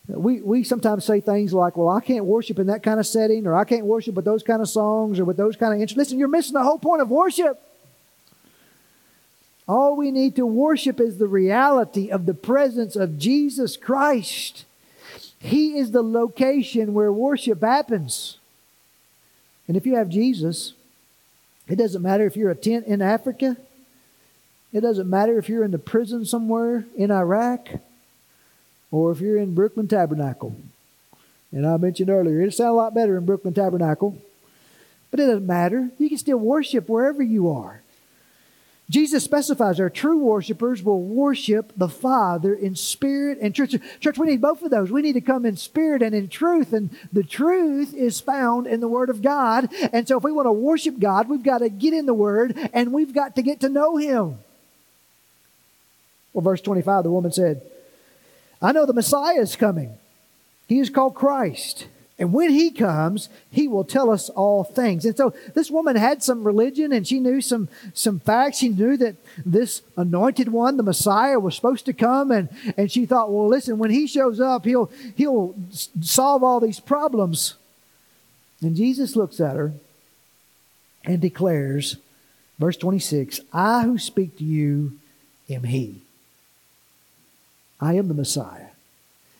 We sometimes say things like, well, I can't worship in that kind of setting, or I can't worship with those kind of songs, or with those kind of instruments. Listen, you're missing the whole point of worship. All we need to worship is the reality of the presence of Jesus Christ. He is the location where worship happens. And if you have Jesus, it doesn't matter if you're a tent in Africa. It doesn't matter if you're in the prison somewhere in Iraq, or if you're in Brooklyn Tabernacle. And I mentioned earlier, it sounds a lot better in Brooklyn Tabernacle. But it doesn't matter. You can still worship wherever you are. Jesus specifies our true worshipers will worship the Father in spirit and truth. Church, we need both of those. We need to come in spirit and in truth. And the truth is found in the Word of God. And so if we want to worship God, we've got to get in the Word, and we've got to get to know Him. Well, verse 25, the woman said, "I know the Messiah is coming. He is called Christ. And when He comes, He will tell us all things." And so this woman had some religion, and she knew some facts. She knew that this anointed one, the Messiah, was supposed to come. And she thought, well, listen, when He shows up, He'll solve all these problems. And Jesus looks at her and declares, verse 26, "I who speak to you am He. I am the Messiah."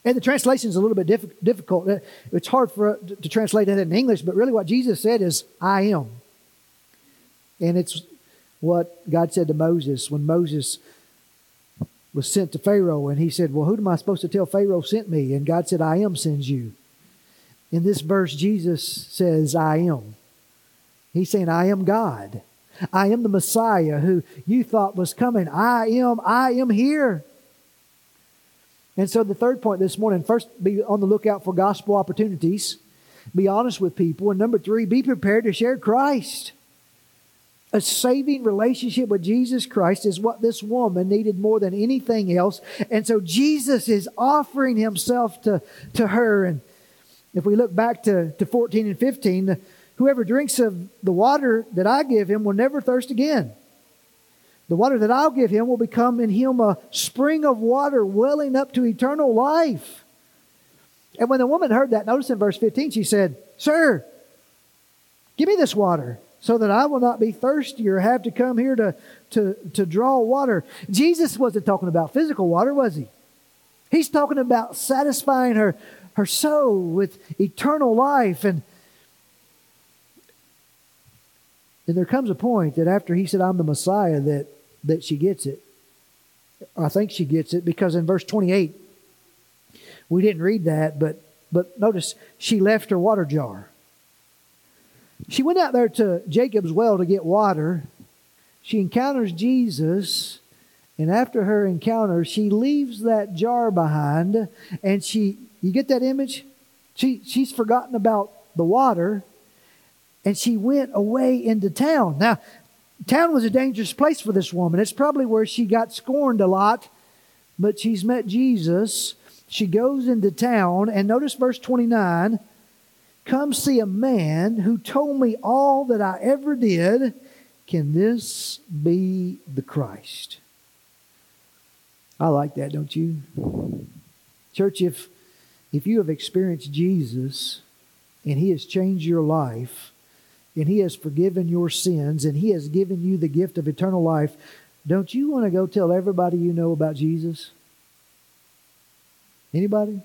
And the translation is a little bit difficult. It's hard for to translate that in English, but really what Jesus said is, "I am." And it's what God said to Moses when Moses was sent to Pharaoh. And he said, well, who am I supposed to tell Pharaoh sent me? And God said, "I am sends you." In this verse, Jesus says, "I am." He's saying, "I am God. I am the Messiah who you thought was coming. I am here." And so the third point this morning, first, be on the lookout for gospel opportunities. Be honest with people. And number three, be prepared to share Christ. A saving relationship with Jesus Christ is what this woman needed more than anything else. And so Jesus is offering Himself to her. And if we look back to 14 and 15, whoever drinks of the water that I give him will never thirst again. The water that I'll give him will become in him a spring of water welling up to eternal life. And when the woman heard that, notice in verse 15, she said, "Sir, give me this water so that I will not be thirsty or have to come here to draw water." Jesus wasn't talking about physical water, was He? He's talking about satisfying her soul with eternal life. And there comes a point that after He said, "I'm the Messiah," that she gets it. I think she gets it, because in verse 28, we didn't read that, but notice she left her water jar. She went out there to Jacob's well to get water. She encounters Jesus, and after her encounter, she leaves that jar behind, and you get that image? She's forgotten about the water. And she went away into town. Now, town was a dangerous place for this woman. It's probably where she got scorned a lot, but she's met Jesus. She goes into town, and notice verse 29, "Come see a man who told me all that I ever did. Can this be the Christ?" I like that, don't you? Church, if you have experienced Jesus and He has changed your life and He has forgiven your sins and He has given you the gift of eternal life, don't you want to go tell everybody you know about Jesus? Anybody?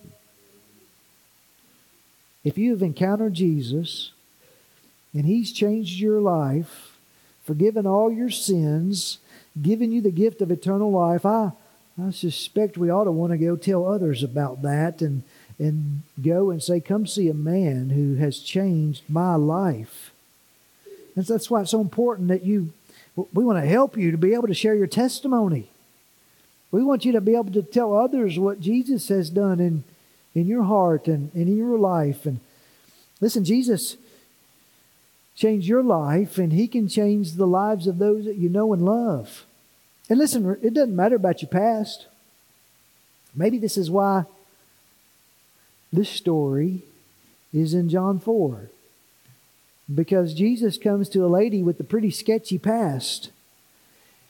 If you have encountered Jesus and He's changed your life, forgiven all your sins, given you the gift of eternal life, I suspect we ought to want to go tell others about that and go and say, "Come see a man who has changed my life." And that's why it's so important that we want to help you to be able to share your testimony. We want you to be able to tell others what Jesus has done in your heart and in your life. And listen, Jesus changed your life, and He can change the lives of those that you know and love. And listen, it doesn't matter about your past. Maybe this is why this story is in John 4. Because Jesus comes to a lady with a pretty sketchy past.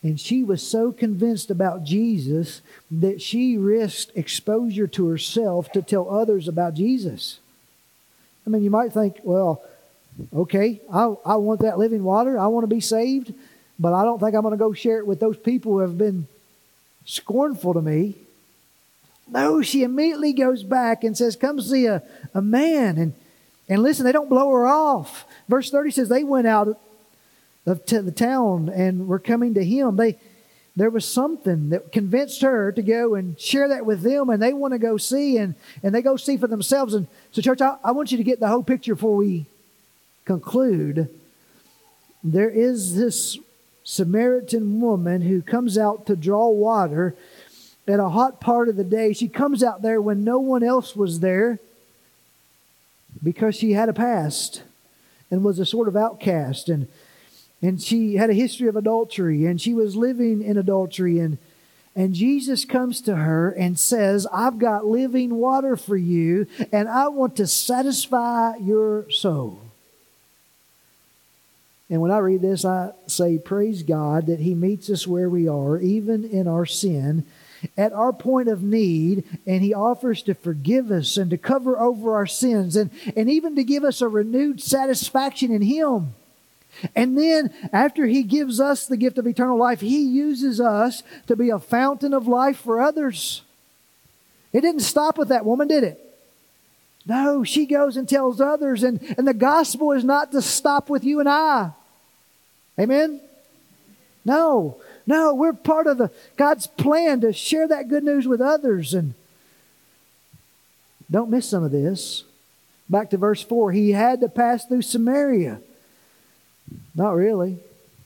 And she was so convinced about Jesus that she risked exposure to herself to tell others about Jesus. I mean, you might think, well, okay, I want that living water. I want to be saved. But I don't think I'm going to go share it with those people who have been scornful to me. No, she immediately goes back and says, "Come see a man." And listen, they don't blow her off. Verse 30 says they went out of the town and were coming to him. There was something that convinced her to go and share that with them, and they want to go see, and they go see for themselves. And so, church, I want you to get the whole picture before we conclude. There is this Samaritan woman who comes out to draw water at a hot part of the day. She comes out there when no one else was there because she had a past and was a sort of outcast, and she had a history of adultery, and she was living in adultery, and Jesus comes to her and says, "I've got living water for you, and I want to satisfy your soul." And when I read this, I say, praise God that He meets us where we are, even in our sin, at our point of need, and He offers to forgive us and to cover over our sins and even to give us a renewed satisfaction in Him. And then, after He gives us the gift of eternal life, He uses us to be a fountain of life for others. It didn't stop with that woman, did it? No, she goes and tells others, and the gospel is not to stop with you and I. Amen? No, we're part of God's plan to share that good news with others. And don't miss some of this. Back to verse 4, he had to pass through Samaria. Not really.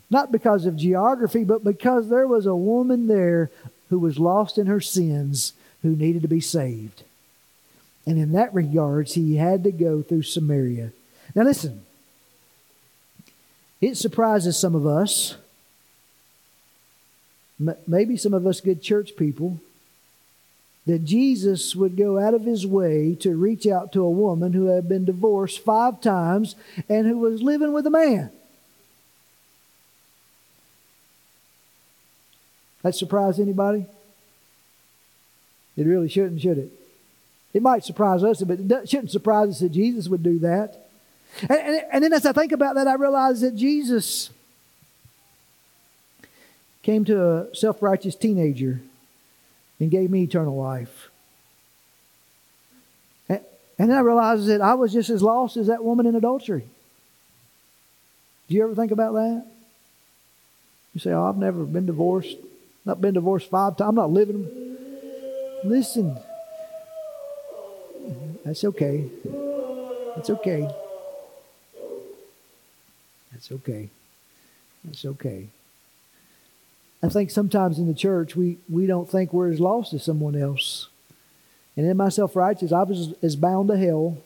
Not because of geography, but because there was a woman there who was lost in her sins who needed to be saved. And in that regards, he had to go through Samaria. Now listen, it surprises some of us, maybe some of us good church people, that Jesus would go out of His way to reach out to a woman who had been divorced 5 times and who was living with a man. That surprise anybody? It really shouldn't, should it? It might surprise us, but it shouldn't surprise us that Jesus would do that. And then as I think about that, I realize that Jesus came to a self-righteous teenager and gave me eternal life. And then I realized that I was just as lost as that woman in adultery. Do you ever think about that? You say, "Oh, I've never been divorced. Not been divorced 5 times. I'm not living." Listen. That's okay. That's okay. That's okay. That's okay. I think sometimes in the church, we don't think we're as lost as someone else. And in my self-righteousness, I was as bound to hell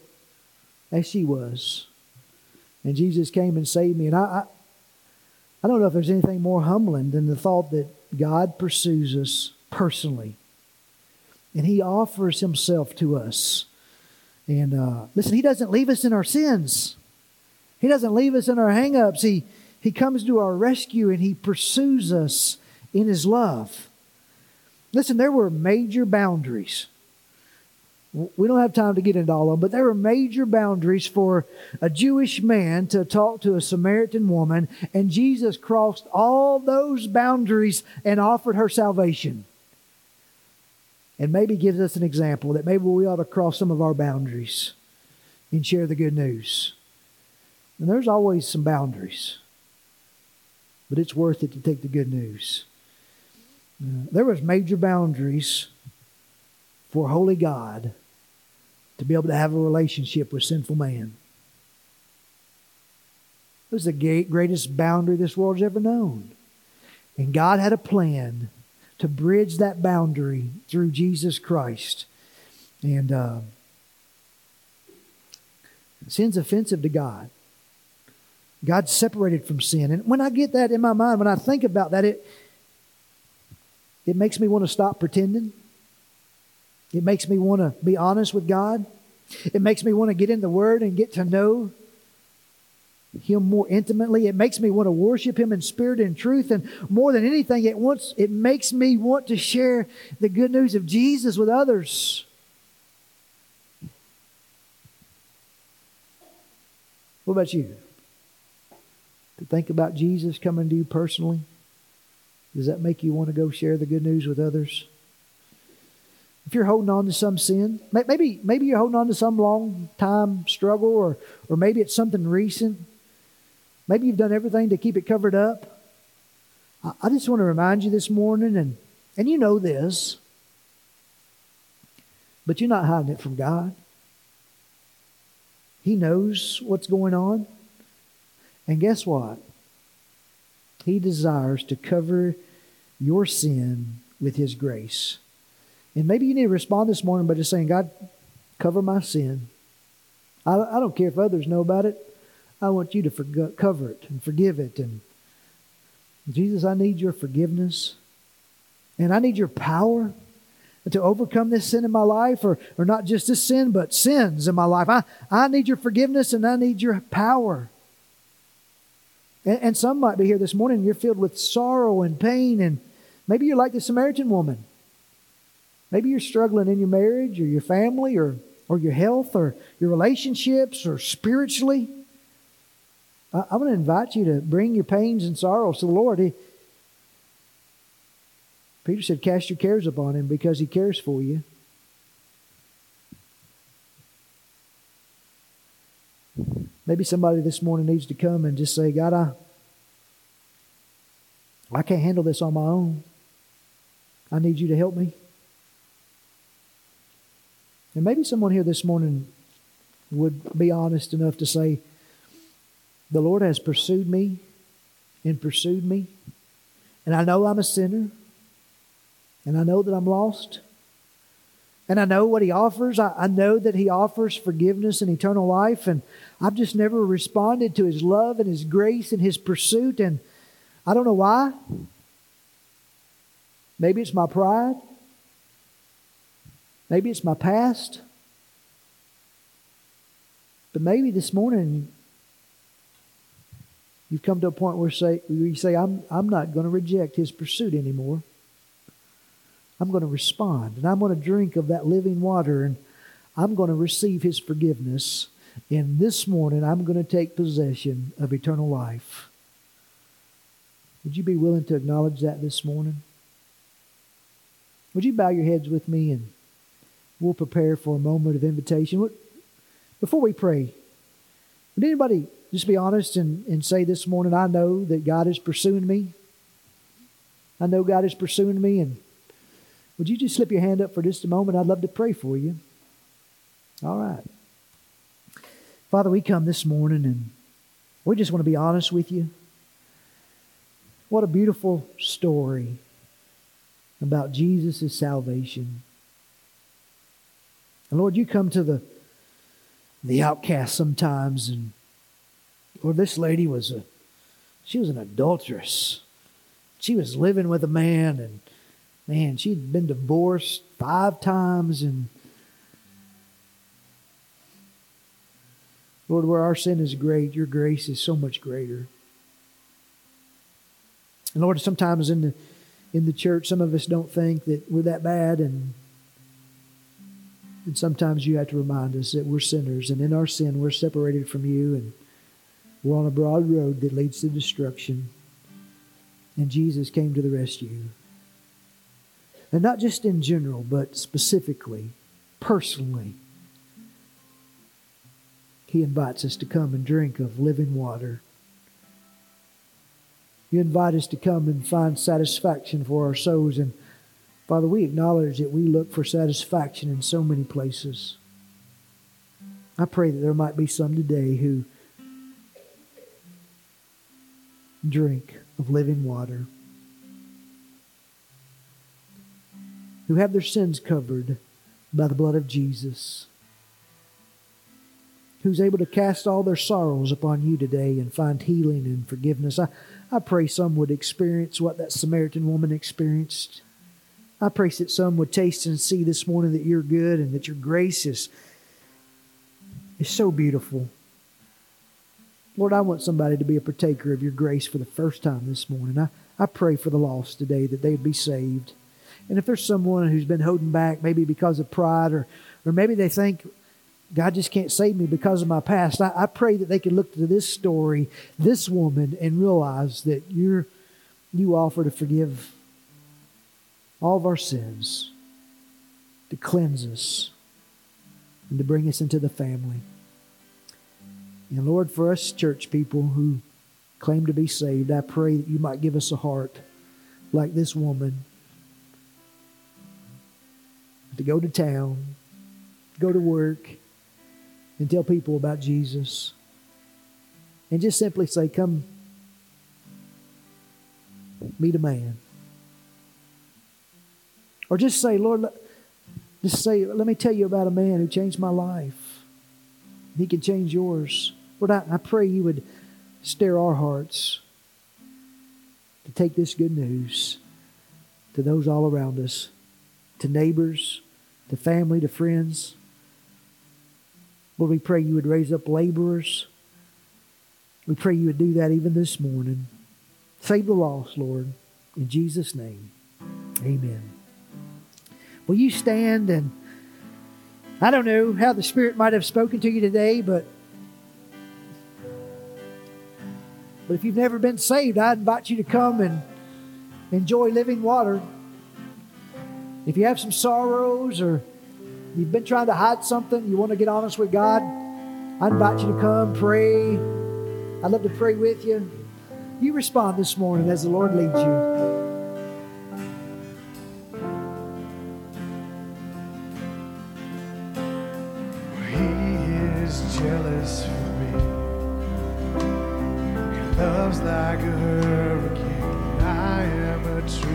as she was. And Jesus came and saved me. And I don't know if there's anything more humbling than the thought that God pursues us personally. And He offers Himself to us. And listen, He doesn't leave us in our sins. He doesn't leave us in our hang-ups. He comes to our rescue, and He pursues us in His love. Listen, there were major boundaries. We don't have time to get into all of them, but there were major boundaries for a Jewish man to talk to a Samaritan woman, and Jesus crossed all those boundaries and offered her salvation. And maybe gives us an example that maybe we ought to cross some of our boundaries and share the good news. And there's always some boundaries, but it's worth it to take the good news. There was major boundaries for holy God to be able to have a relationship with sinful man. It was the greatest boundary this world's ever known. And God had a plan to bridge that boundary through Jesus Christ. And sin's offensive to God. God's separated from sin. And when I get that in my mind, when I think about that, it makes me want to stop pretending. It makes me want to be honest with God. It makes me want to get in the Word and get to know Him more intimately. It makes me want to worship Him in spirit and truth. And more than anything, it makes me want to share the good news of Jesus with others. What about you? To think about Jesus coming to you personally, does that make you want to go share the good news with others? If you're holding on to some sin, maybe you're holding on to some long-time struggle, or maybe it's something recent. Maybe you've done everything to keep it covered up. I just want to remind you this morning, and you know this, but you're not hiding it from God. He knows what's going on. And guess what? He desires to cover your sin with His grace. And maybe you need to respond this morning by just saying, God, cover my sin. I don't care if others know about it. I want you to cover it and forgive it. And Jesus, I need your forgiveness. And I need your power to overcome this sin in my life, or not just this sin, but sins in my life. I need your forgiveness, and I need your power. And some might be here this morning, and you're filled with sorrow and pain. And maybe you're like the Samaritan woman. Maybe you're struggling in your marriage or your family or your health or your relationships or spiritually. I'm going to invite you to bring your pains and sorrows to the Lord. Peter said, cast your cares upon Him because He cares for you. Maybe somebody this morning needs to come and just say, God, I can't handle this on my own. I need you to help me. And maybe someone here this morning would be honest enough to say, the Lord has pursued me, and I know I'm a sinner, and I know that I'm lost, and I know what He offers. I know that He offers forgiveness and eternal life, and I've just never responded to His love and His grace and His pursuit, and I don't know why. Maybe it's my pride. Maybe it's my past. But maybe this morning you've come to a point where you say, I'm not going to reject His pursuit anymore. I'm going to respond, and I'm going to drink of that living water, and I'm going to receive His forgiveness. And this morning I'm going to take possession of eternal life. Would you be willing to acknowledge that this morning? Would you bow your heads with me, and we'll prepare for a moment of invitation. Before we pray, would anybody just be honest and say this morning, I know that God is pursuing me. I know God is pursuing me. And would you just slip your hand up for just a moment? I'd love to pray for you. All right. Father, we come this morning, and we just want to be honest with you. What a beautiful story about Jesus' salvation. And Lord, you come to the outcast sometimes, and Well, this lady was an adulteress. She was living with a man, and man, she'd been divorced 5 times. And Lord, where our sin is great, your grace is so much greater. And Lord, sometimes in the church, some of us don't think that we're that bad, and sometimes you have to remind us that we're sinners, and in our sin we're separated from you, and we're on a broad road that leads to destruction. And Jesus came to the rescue. And not just in general, but specifically, personally. He invites us to come and drink of living water. You invite us to come and find satisfaction for our souls. And Father, we acknowledge that we look for satisfaction in so many places. I pray that there might be some today who drink of living water, who have their sins covered by the blood of Jesus, who's able to cast all their sorrows upon you today and find healing and forgiveness. I pray some would experience what that Samaritan woman experienced. I pray that some would taste and see this morning that you're good and that your grace is so beautiful. Lord, I want somebody to be a partaker of your grace for the first time this morning. I pray for the lost today that they'd be saved. And if there's someone who's been holding back, maybe because of pride, or maybe they think, God just can't save me because of my past, I pray that they can look to this story, this woman, and realize that you offer to forgive all of our sins, to cleanse us, and to bring us into the family. And Lord, for us church people who claim to be saved, I pray that you might give us a heart like this woman, to go to town, go to work, and tell people about Jesus. And just simply say, come meet a man. Or just say, Lord, let me tell you about a man who changed my life. He can change yours. Lord, I pray you would stir our hearts to take this good news to those all around us, to neighbors, to family, to friends. Lord, we pray you would raise up laborers. We pray you would do that even this morning. Save the lost, Lord. In Jesus' name, amen. Will you stand? And I don't know how the Spirit might have spoken to you today, but if you've never been saved, I invite you to come and enjoy living water. If you have some sorrows, or you've been trying to hide something, you want to get honest with God, I invite you to come pray. I'd love to pray with you. You respond this morning as the Lord leads you. He is jealous for me. He loves like a hurricane. I am a tree.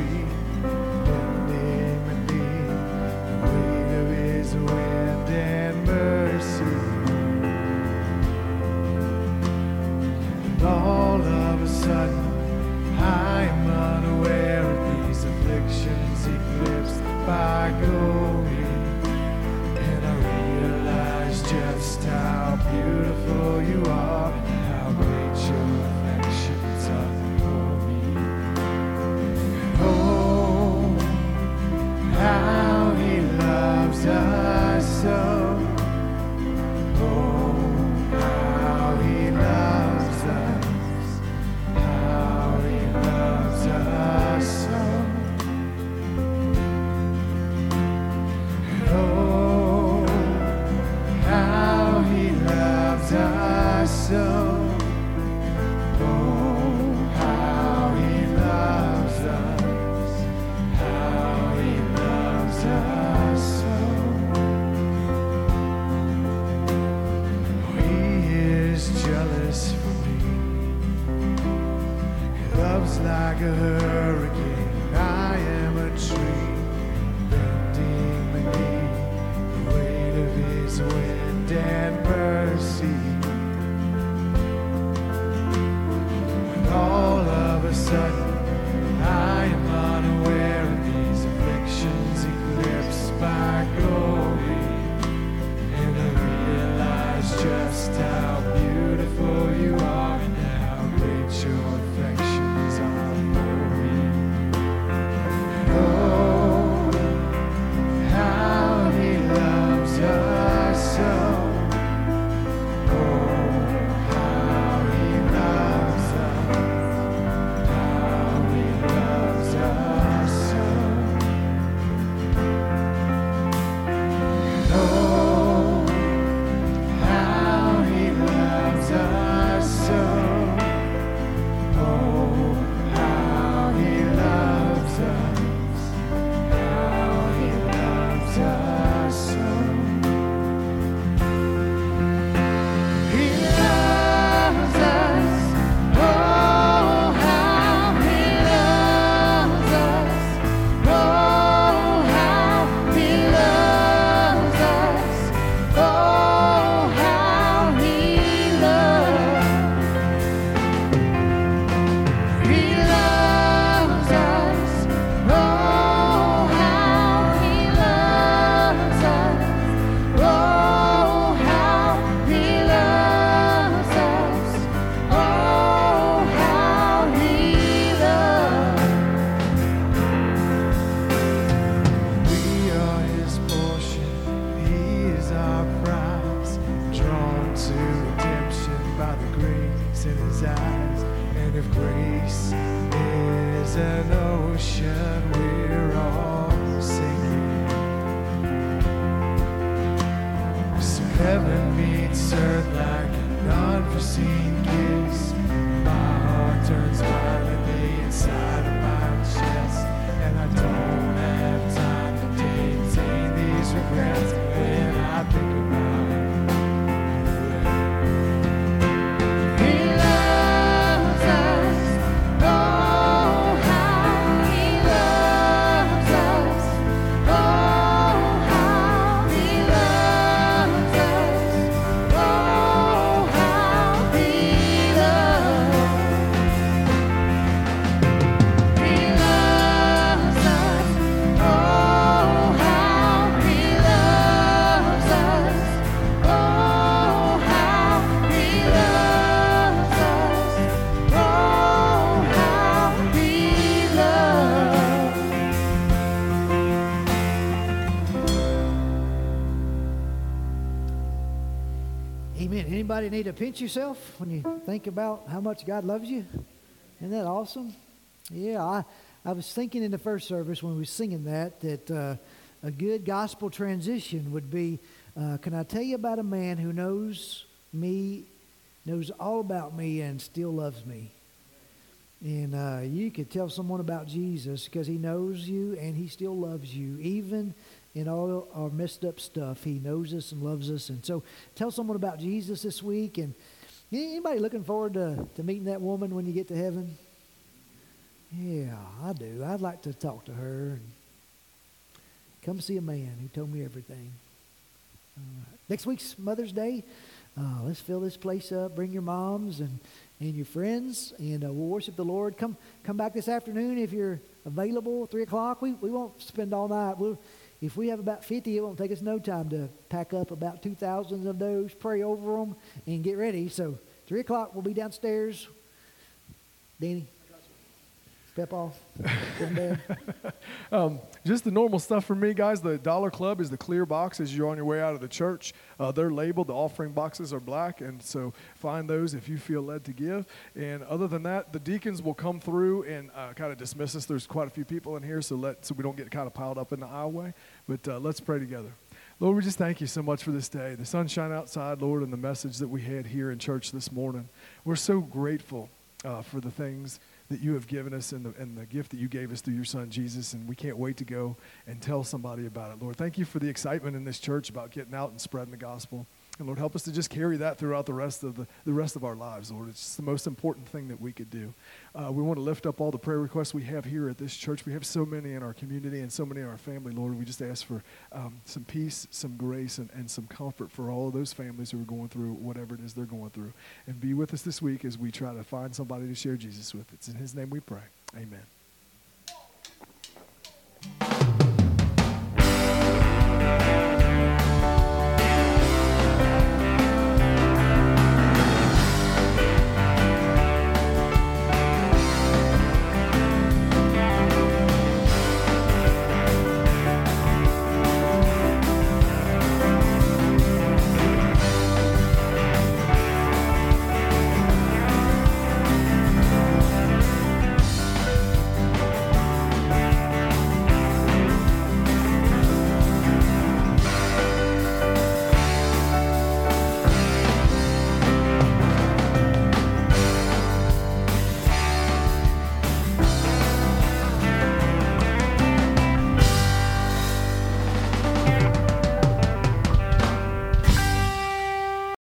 All of a sudden, I'm unaware of these afflictions eclipsed by glory, and I realize just how beautiful you are, how great your affections are for me. Oh, how he loves us so. Like a hurricane, I am a tree, bending beneath the weight of his wind and mercy. Anybody need to pinch yourself when you think about how much God loves you? Isn't that awesome? Yeah, I was thinking in the first service when we were singing that a good gospel transition would be, can I tell you about a man who knows me, knows all about me, and still loves me? And you could tell someone about Jesus because he knows you and he still loves you, even in all our messed up stuff. He knows us and loves us. And so tell someone about Jesus this week. And anybody looking forward to meeting that woman when you get to heaven? Yeah, I do. I'd like to talk to her. And come see a man who told me everything. Next week's Mother's Day. Let's fill this place up. Bring your moms and your friends. And we'll worship the Lord. Come back this afternoon if you're available, 3 o'clock. We won't spend all night. If we have about 50, it won't take us no time to pack up about 2,000 of those, pray over them, and get ready. So 3 o'clock, we'll be downstairs. Danny, step off. Just the normal stuff for me, guys. The Dollar Club is the clear boxes you're on your way out of the church. They're labeled. The offering boxes are black, and so find those if you feel led to give. And other than that, the deacons will come through and kind of dismiss us. There's quite a few people in here, so we don't get kind of piled up in the aisleway. But let's pray together. Lord, we just thank you so much for this day, the sunshine outside, Lord, and the message that we had here in church this morning. We're so grateful for the things that you have given us and the gift that you gave us through your son, Jesus, and we can't wait to go and tell somebody about it. Lord, thank you for the excitement in this church about getting out and spreading the gospel. And Lord, help us to just carry that throughout the rest of our lives, Lord. It's the most important thing that we could do. We want to lift up all the prayer requests we have here at this church. We have so many in our community and so many in our family, Lord. We just ask for some peace, some grace, and some comfort for all of those families who are going through whatever it is they're going through. And be with us this week as we try to find somebody to share Jesus with. It's in his name we pray. Amen.